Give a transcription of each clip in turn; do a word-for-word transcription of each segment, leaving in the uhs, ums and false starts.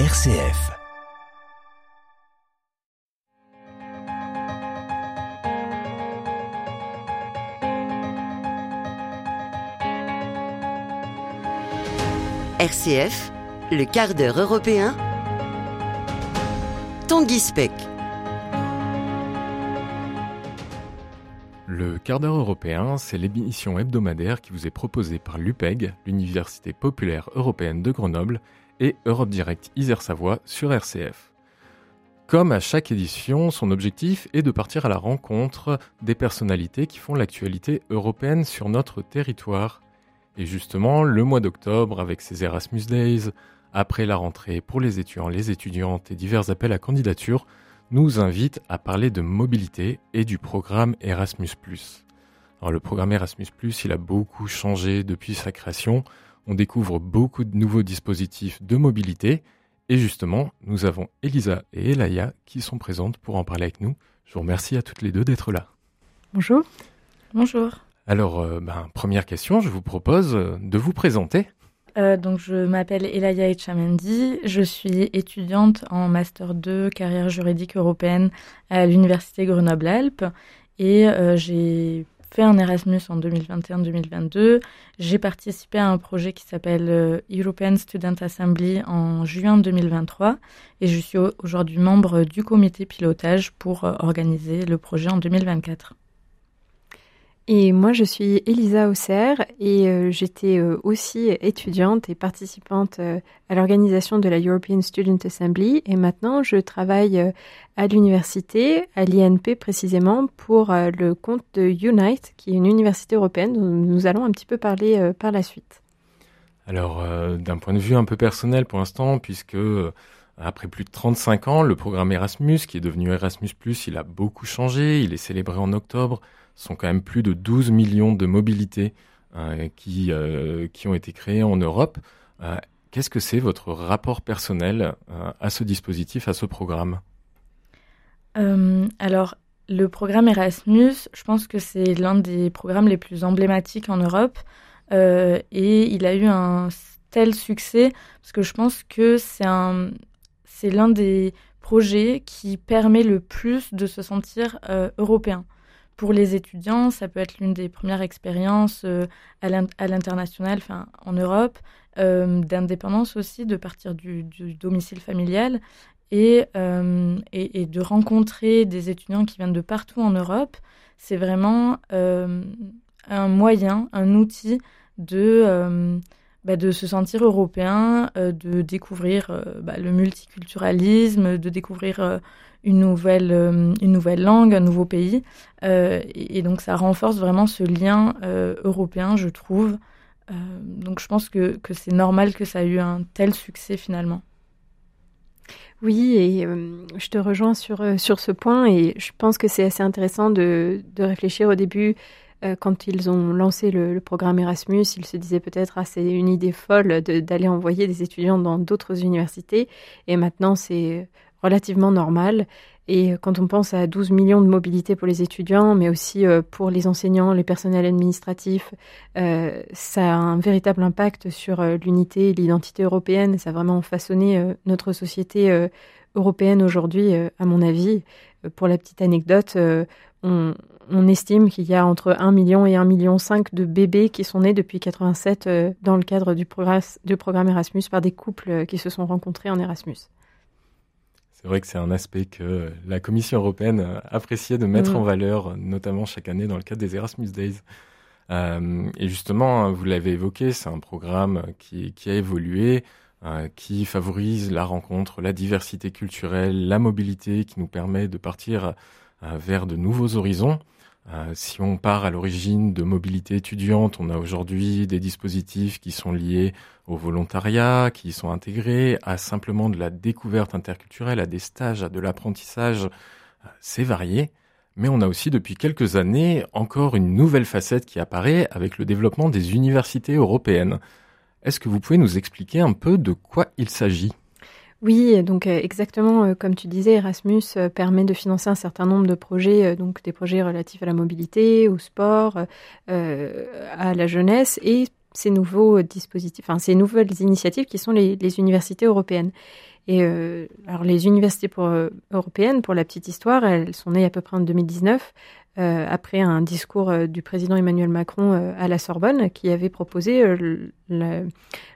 R C F. R C F, le quart d'heure européen. Tanguy Speck. Le quart d'heure européen, c'est l'émission hebdomadaire qui vous est proposée par l'U P E G, l'Université populaire européenne de Grenoble, et Europe Direct Isère Savoie sur R C F. Comme à chaque édition, son objectif est de partir à la rencontre des personnalités qui font l'actualité européenne sur notre territoire. Et justement, le mois d'octobre, avec ses Erasmus Days, après la rentrée pour les étudiants, les étudiantes et divers appels à candidature, nous invite à parler de mobilité et du programme Erasmus plus. Alors, le programme Erasmus plus, il a beaucoup changé depuis sa création. On découvre beaucoup de nouveaux dispositifs de mobilité. Et justement, nous avons Elisa et Elaïa qui sont présentes pour en parler avec nous. Je vous remercie à toutes les deux d'être là. Bonjour. Bonjour. Alors, euh, ben, première question, je vous propose de vous présenter. Euh, donc, je m'appelle Elaïa Etchamendi. Je suis étudiante en Master deux carrière juridique européenne à l'Université Grenoble-Alpes. Et euh, j'ai... fait un Erasmus en deux mille vingt et un deux mille vingt-deux. J'ai participé à un projet qui s'appelle European Student Assembly en juin deux mille vingt-trois et je suis aujourd'hui membre du comité pilotage pour organiser le projet en deux mille vingt-quatre. Et moi, je suis Elisa Oser et euh, j'étais euh, aussi étudiante et participante euh, à l'organisation de la European Student Assembly. Et maintenant, je travaille euh, à l'université, à l'I N P précisément, pour euh, le compte de Unite!, qui est une université européenne dont nous allons un petit peu parler euh, par la suite. Alors, euh, d'un point de vue un peu personnel pour l'instant, puisque euh, après plus de trente-cinq ans, le programme Erasmus, qui est devenu Erasmus plus, il a beaucoup changé. Il est célébré en octobre. Sont quand même plus de douze millions de mobilités hein, qui, euh, qui ont été créées en Europe. Euh, qu'est-ce que c'est votre rapport personnel euh, à ce dispositif, à ce programme ? euh, Alors, le programme Erasmus, je pense que c'est l'un des programmes les plus emblématiques en Europe euh, et il a eu un tel succès parce que je pense que c'est, un, c'est l'un des projets qui permet le plus de se sentir euh, européen. Pour les étudiants, ça peut être l'une des premières expériences euh, à, l'in- à l'international, enfin en Europe, euh, d'indépendance aussi, de partir du, du domicile familial et, euh, et, et de rencontrer des étudiants qui viennent de partout en Europe. C'est vraiment euh, un moyen, un outil de, euh, bah, de se sentir européen, euh, de découvrir euh, bah, le multiculturalisme, de découvrir... Euh, Une nouvelle, euh, une nouvelle langue, un nouveau pays. Euh, et, et donc, ça renforce vraiment ce lien euh, européen, je trouve. Euh, donc, je pense que, que c'est normal que ça ait eu un tel succès, finalement. Oui, et euh, je te rejoins sur, euh, sur ce point. Et je pense que c'est assez intéressant de, de réfléchir au début. Euh, quand ils ont lancé le, le programme Erasmus, ils se disaient peut-être ah, c'est une idée folle de, d'aller envoyer des étudiants dans d'autres universités. Et maintenant, c'est... relativement normal. Et quand on pense à douze millions de mobilités pour les étudiants, mais aussi pour les enseignants, les personnels administratifs, euh, ça a un véritable impact sur l'unité et l'identité européenne. Ça a vraiment façonné notre société européenne aujourd'hui, à mon avis. Pour la petite anecdote, on, on estime qu'il y a entre un million et un virgule cinq million de bébés qui sont nés depuis mille neuf cent quatre-vingt-sept dans le cadre du, progr- du programme Erasmus par des couples qui se sont rencontrés en Erasmus. C'est vrai que c'est un aspect que la Commission européenne appréciait de mettre mmh. en valeur, notamment chaque année dans le cadre des Erasmus Days. Euh, et justement, vous l'avez évoqué, c'est un programme qui, qui a évolué, euh, qui favorise la rencontre, la diversité culturelle, la mobilité, qui nous permet de partir euh, vers de nouveaux horizons. Euh, si on part à l'origine de mobilité étudiante, on a aujourd'hui des dispositifs qui sont liés au volontariat, qui sont intégrés à simplement de la découverte interculturelle, à des stages, à de l'apprentissage. Euh, c'est varié, mais on a aussi depuis quelques années encore une nouvelle facette qui apparaît avec le développement des universités européennes. Est-ce que vous pouvez nous expliquer un peu de quoi il s'agit ? Oui, donc exactement comme tu disais, Erasmus permet de financer un certain nombre de projets, donc des projets relatifs à la mobilité, au sport, euh, à la jeunesse et ces nouveaux dispositifs, enfin ces nouvelles initiatives qui sont les, les universités européennes. Et euh, alors les universités pour, euh, européennes, pour la petite histoire, elles sont nées à peu près en deux mille dix-neuf, euh, après un discours euh, du président Emmanuel Macron euh, à la Sorbonne, qui avait proposé euh, le, le,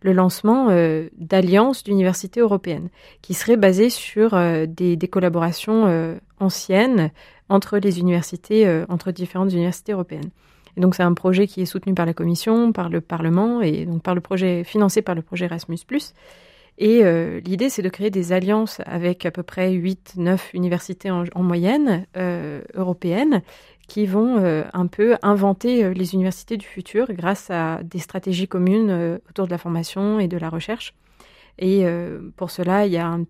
le lancement euh, d'alliances d'universités européennes, qui seraient basées sur euh, des, des collaborations euh, anciennes entre les universités, euh, entre différentes universités européennes. Et donc c'est un projet qui est soutenu par la Commission, par le Parlement, et donc par le projet financé par le projet Erasmus+. Et euh, l'idée, c'est de créer des alliances avec à peu près huit neuf universités en, en moyenne euh, européennes qui vont euh, un peu inventer les universités du futur grâce à des stratégies communes euh, autour de la formation et de la recherche. Et euh, pour cela, il y a un,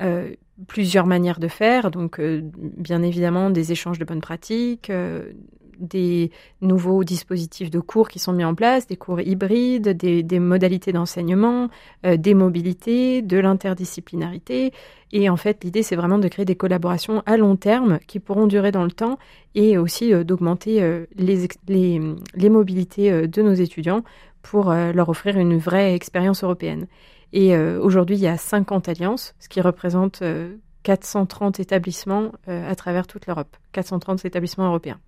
euh, plusieurs manières de faire. Donc, euh, bien évidemment, des échanges de bonnes pratiques, euh, des nouveaux dispositifs de cours qui sont mis en place, des cours hybrides, des, des modalités d'enseignement, euh, des mobilités, de l'interdisciplinarité. Et en fait, l'idée, c'est vraiment de créer des collaborations à long terme qui pourront durer dans le temps et aussi euh, d'augmenter euh, les, les, les mobilités euh, de nos étudiants pour euh, leur offrir une vraie expérience européenne. Et euh, aujourd'hui, il y a cinquante alliances, ce qui représente euh, quatre cent trente établissements euh, à travers toute l'Europe, quatre cent trente établissements européens.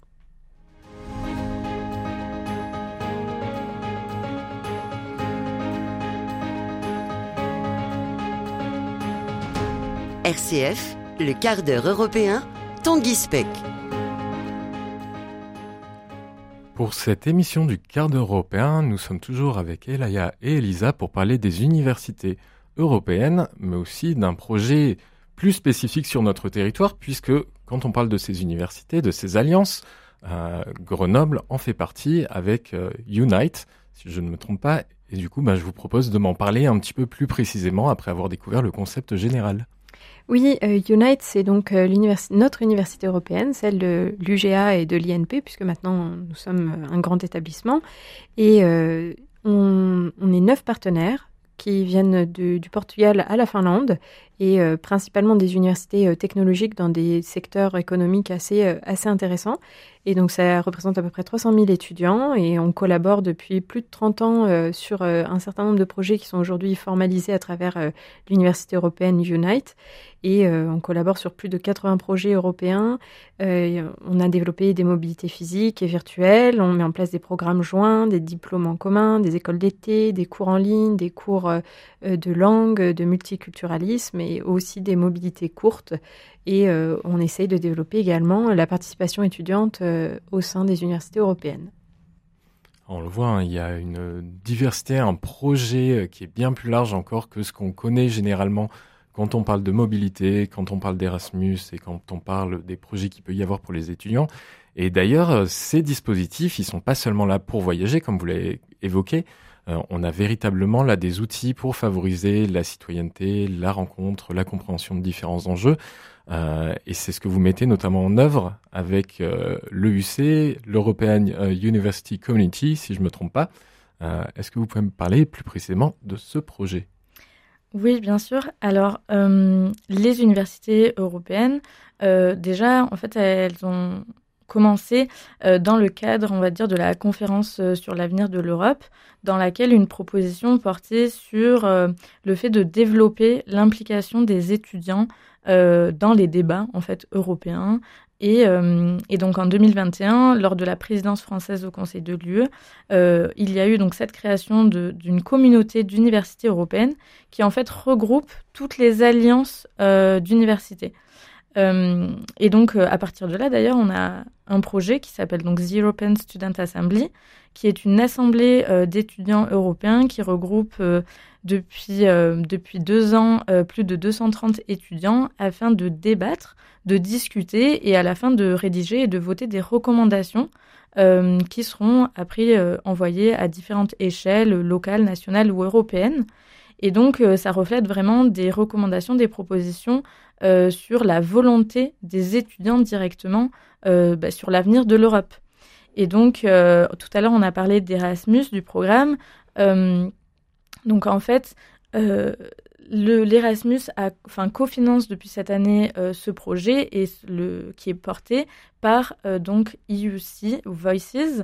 R C F, le quart d'heure européen, Tanguy Speck. Pour cette émission du quart d'heure européen, nous sommes toujours avec Elaïa et Elisa pour parler des universités européennes, mais aussi d'un projet plus spécifique sur notre territoire, puisque quand on parle de ces universités, de ces alliances, euh, Grenoble en fait partie avec euh, Unite!, si je ne me trompe pas, et du coup, ben, je vous propose de m'en parler un petit peu plus précisément après avoir découvert le concept général. Oui, euh, Unite!, c'est donc euh, l'univers- notre université européenne, celle de l'U G A et de l'I N P, puisque maintenant nous sommes un grand établissement. Et euh, on, on est neuf partenaires qui viennent du, du Portugal à la Finlande et euh, principalement des universités euh, technologiques dans des secteurs économiques assez, euh, assez intéressants. Et donc ça représente à peu près trois cent mille étudiants et on collabore depuis plus de trente ans euh, sur euh, un certain nombre de projets qui sont aujourd'hui formalisés à travers euh, l'université européenne Unite!. Et euh, on collabore sur plus de quatre-vingts projets européens. Euh, on a développé des mobilités physiques et virtuelles. On met en place des programmes joints, des diplômes en commun, des écoles d'été, des cours en ligne, des cours euh, de langue, de multiculturalisme et aussi des mobilités courtes. Et euh, on essaye de développer également la participation étudiante euh, au sein des universités européennes. On le voit, hein, il y a une diversité, un projet qui est bien plus large encore que ce qu'on connaît généralement quand on parle de mobilité, quand on parle d'Erasmus et quand on parle des projets qu'il peut y avoir pour les étudiants. Et d'ailleurs, ces dispositifs, ils sont pas seulement là pour voyager, comme vous l'avez évoqué. Euh, on a véritablement là des outils pour favoriser la citoyenneté, la rencontre, la compréhension de différents enjeux. Euh, et c'est ce que vous mettez notamment en œuvre avec euh, l'E U C, l'European University Community, si je ne me trompe pas. Euh, est-ce que vous pouvez me parler plus précisément de ce projet ? Oui, bien sûr. Alors, euh, les universités européennes, euh, déjà, en fait, elles ont commencé euh, dans le cadre, on va dire, de la conférence euh, sur l'avenir de l'Europe, dans laquelle une proposition portait sur euh, le fait de développer l'implication des étudiants euh, dans les débats, en fait, européens. Et, euh, et donc, en deux mille vingt et un, lors de la présidence française au Conseil de l'U E, euh, il y a eu donc cette création de, d'une communauté d'universités européennes qui, en fait, regroupe toutes les alliances euh, d'universités. Euh, et donc, euh, à partir de là, d'ailleurs, on a un projet qui s'appelle donc The European Student Assembly, qui est une assemblée euh, d'étudiants européens qui regroupe euh, depuis, euh, depuis deux ans euh, plus de deux cent trente étudiants afin de débattre, de discuter et à la fin de rédiger et de voter des recommandations euh, qui seront après euh, envoyées à différentes échelles, locales, nationales ou européennes. Et donc, euh, ça reflète vraiment des recommandations, des propositions euh, sur la volonté des étudiants directement euh, bah, sur l'avenir de l'Europe. Et donc, euh, tout à l'heure, on a parlé d'Erasmus, du programme. Euh, donc, en fait, euh, le, l'Erasmus a, enfin, cofinance depuis cette année euh, ce projet et le, qui est porté par euh, donc I U C, Voices,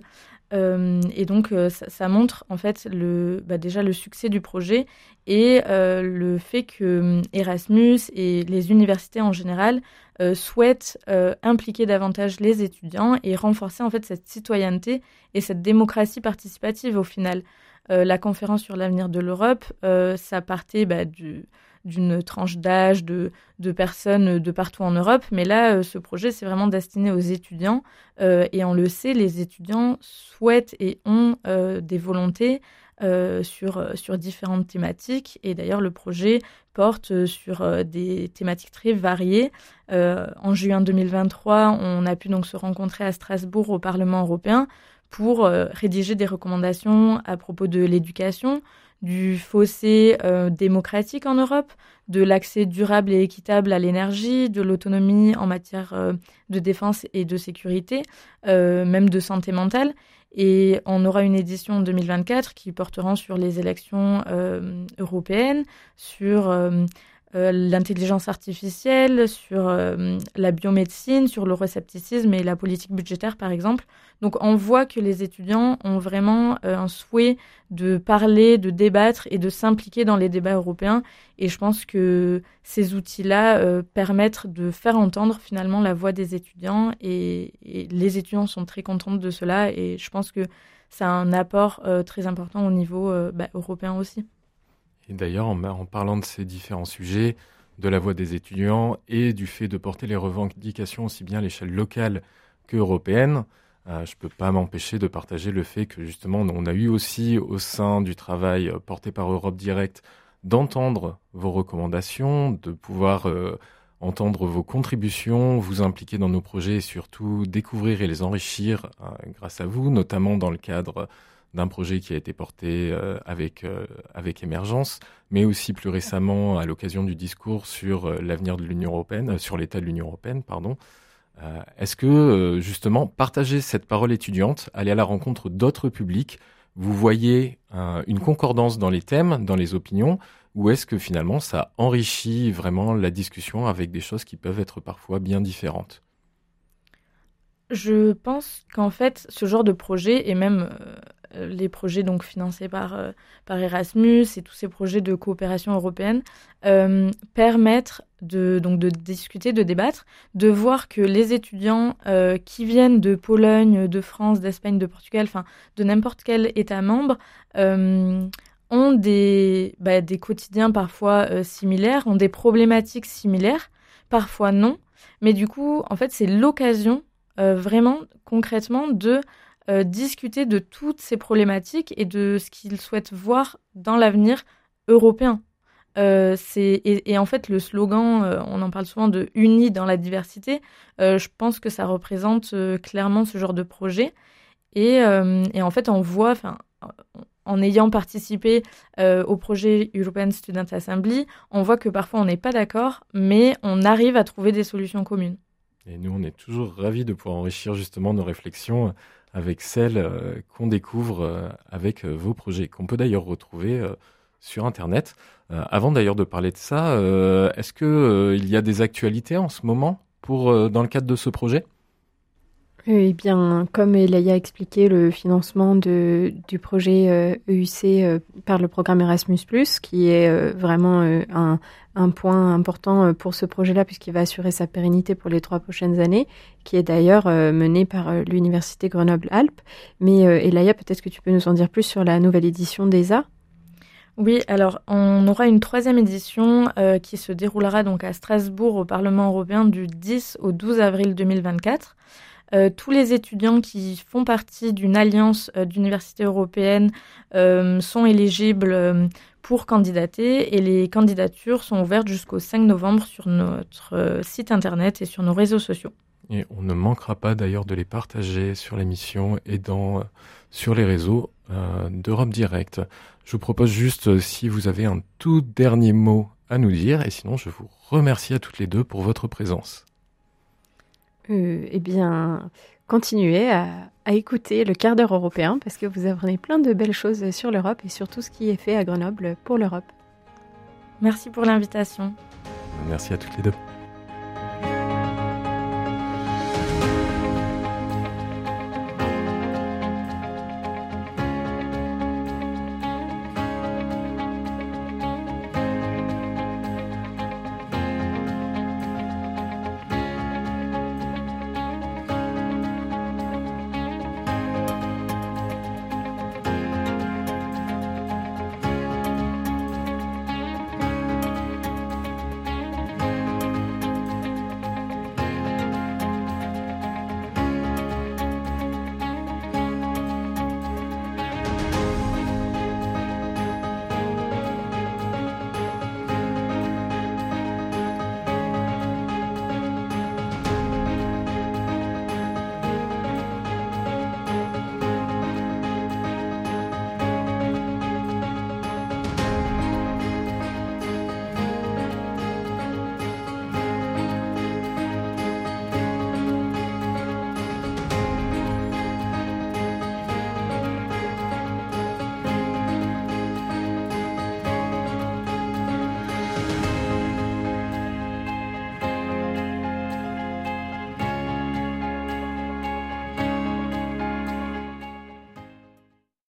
Euh, et donc, euh, ça, ça montre en fait le, bah, déjà le succès du projet et euh, le fait que Erasmus et les universités en général euh, souhaitent euh, impliquer davantage les étudiants et renforcer en fait cette citoyenneté et cette démocratie participative au final. Euh, la conférence sur l'avenir de l'Europe, euh, ça partait bah, du, d'une tranche d'âge de, de personnes de partout en Europe. Mais là, euh, ce projet, c'est vraiment destiné aux étudiants. Euh, et on le sait, les étudiants souhaitent et ont euh, des volontés euh, sur, sur différentes thématiques. Et d'ailleurs, le projet porte sur euh, des thématiques très variées. Euh, en juin deux mille vingt-trois, on a pu donc se rencontrer à Strasbourg au Parlement européen pour euh, rédiger des recommandations à propos de l'éducation, du fossé euh, démocratique en Europe, de l'accès durable et équitable à l'énergie, de l'autonomie en matière euh, de défense et de sécurité, euh, même de santé mentale. Et on aura une édition en deux mille vingt-quatre qui portera sur les élections euh, européennes, sur euh, euh, l'intelligence artificielle, sur euh, la biomédecine, sur le recepticisme et la politique budgétaire, par exemple. Donc, on voit que les étudiants ont vraiment euh, un souhait de parler, de débattre et de s'impliquer dans les débats européens. Et je pense que ces outils-là euh, permettent de faire entendre finalement la voix des étudiants. Et, et les étudiants sont très contents de cela. Et je pense que ça a un apport euh, très important au niveau euh, bah, européen aussi. Et d'ailleurs, en, en parlant de ces différents sujets, de la voix des étudiants et du fait de porter les revendications aussi bien à l'échelle locale qu'européenne, Euh, je ne peux pas m'empêcher de partager le fait que justement, on a eu aussi au sein du travail porté par Europe Direct d'entendre vos recommandations, de pouvoir euh, entendre vos contributions, vous impliquer dans nos projets et surtout découvrir et les enrichir euh, grâce à vous, notamment dans le cadre d'un projet qui a été porté euh, avec, euh, avec Émergence, mais aussi plus récemment à l'occasion du discours sur euh, l'avenir de l'Union européenne, euh, sur l'état de l'Union européenne, pardon. Euh, est-ce que, euh, justement, partager cette parole étudiante, aller à la rencontre d'autres publics, vous voyez un, une concordance dans les thèmes, dans les opinions, ou est-ce que, finalement, ça enrichit vraiment la discussion avec des choses qui peuvent être parfois bien différentes ? Je pense qu'en fait, ce genre de projet, et même euh, les projets donc, financés par, euh, par Erasmus et tous ces projets de coopération européenne, euh, permettent de, donc, de discuter, de débattre, de voir que les étudiants euh, qui viennent de Pologne, de France, d'Espagne, de Portugal, enfin de n'importe quel État membre, euh, ont des, bah, des quotidiens parfois euh, similaires, ont des problématiques similaires, parfois non. Mais du coup, en fait, c'est l'occasion Euh, vraiment concrètement de euh, discuter de toutes ces problématiques et de ce qu'ils souhaitent voir dans l'avenir européen. Euh, c'est, et, et en fait, le slogan, euh, on en parle souvent de « Unis dans la diversité euh, », je pense que ça représente euh, clairement ce genre de projet. Et, euh, et en fait, on voit, enfin, en ayant participé euh, au projet European Student Assembly, on voit que parfois on n'est pas d'accord, mais on arrive à trouver des solutions communes. Et nous, on est toujours ravis de pouvoir enrichir justement nos réflexions avec celles qu'on découvre avec vos projets, qu'on peut d'ailleurs retrouver sur Internet. Avant d'ailleurs de parler de ça, est-ce qu'il y a des actualités en ce moment pour, dans le cadre de ce projet ? Eh bien, comme Elaïa a expliqué, le financement de, du projet E U C par le programme Erasmus+, qui est vraiment un, un point important pour ce projet-là, puisqu'il va assurer sa pérennité pour les trois prochaines années, qui est d'ailleurs mené par l'Université Grenoble-Alpes. Mais Elaïa, peut-être que tu peux nous en dire plus sur la nouvelle édition d'E S A ? Oui, alors on aura une troisième édition euh, qui se déroulera donc à Strasbourg au Parlement européen du dix au douze avril deux mille vingt-quatre. Euh, tous les étudiants qui font partie d'une alliance euh, d'universités européennes euh, sont éligibles euh, pour candidater et les candidatures sont ouvertes jusqu'au cinq novembre sur notre euh, site internet et sur nos réseaux sociaux. Et on ne manquera pas d'ailleurs de les partager sur l'émission et dans, euh, sur les réseaux euh, d'Europe Direct. Je vous propose juste euh, si vous avez un tout dernier mot à nous dire et sinon je vous remercie à toutes les deux pour votre présence. Euh, eh bien, continuez à, à écouter le quart d'heure européen parce que vous apprenez plein de belles choses sur l'Europe et sur tout ce qui est fait à Grenoble pour l'Europe. Merci pour l'invitation. Merci à toutes les deux.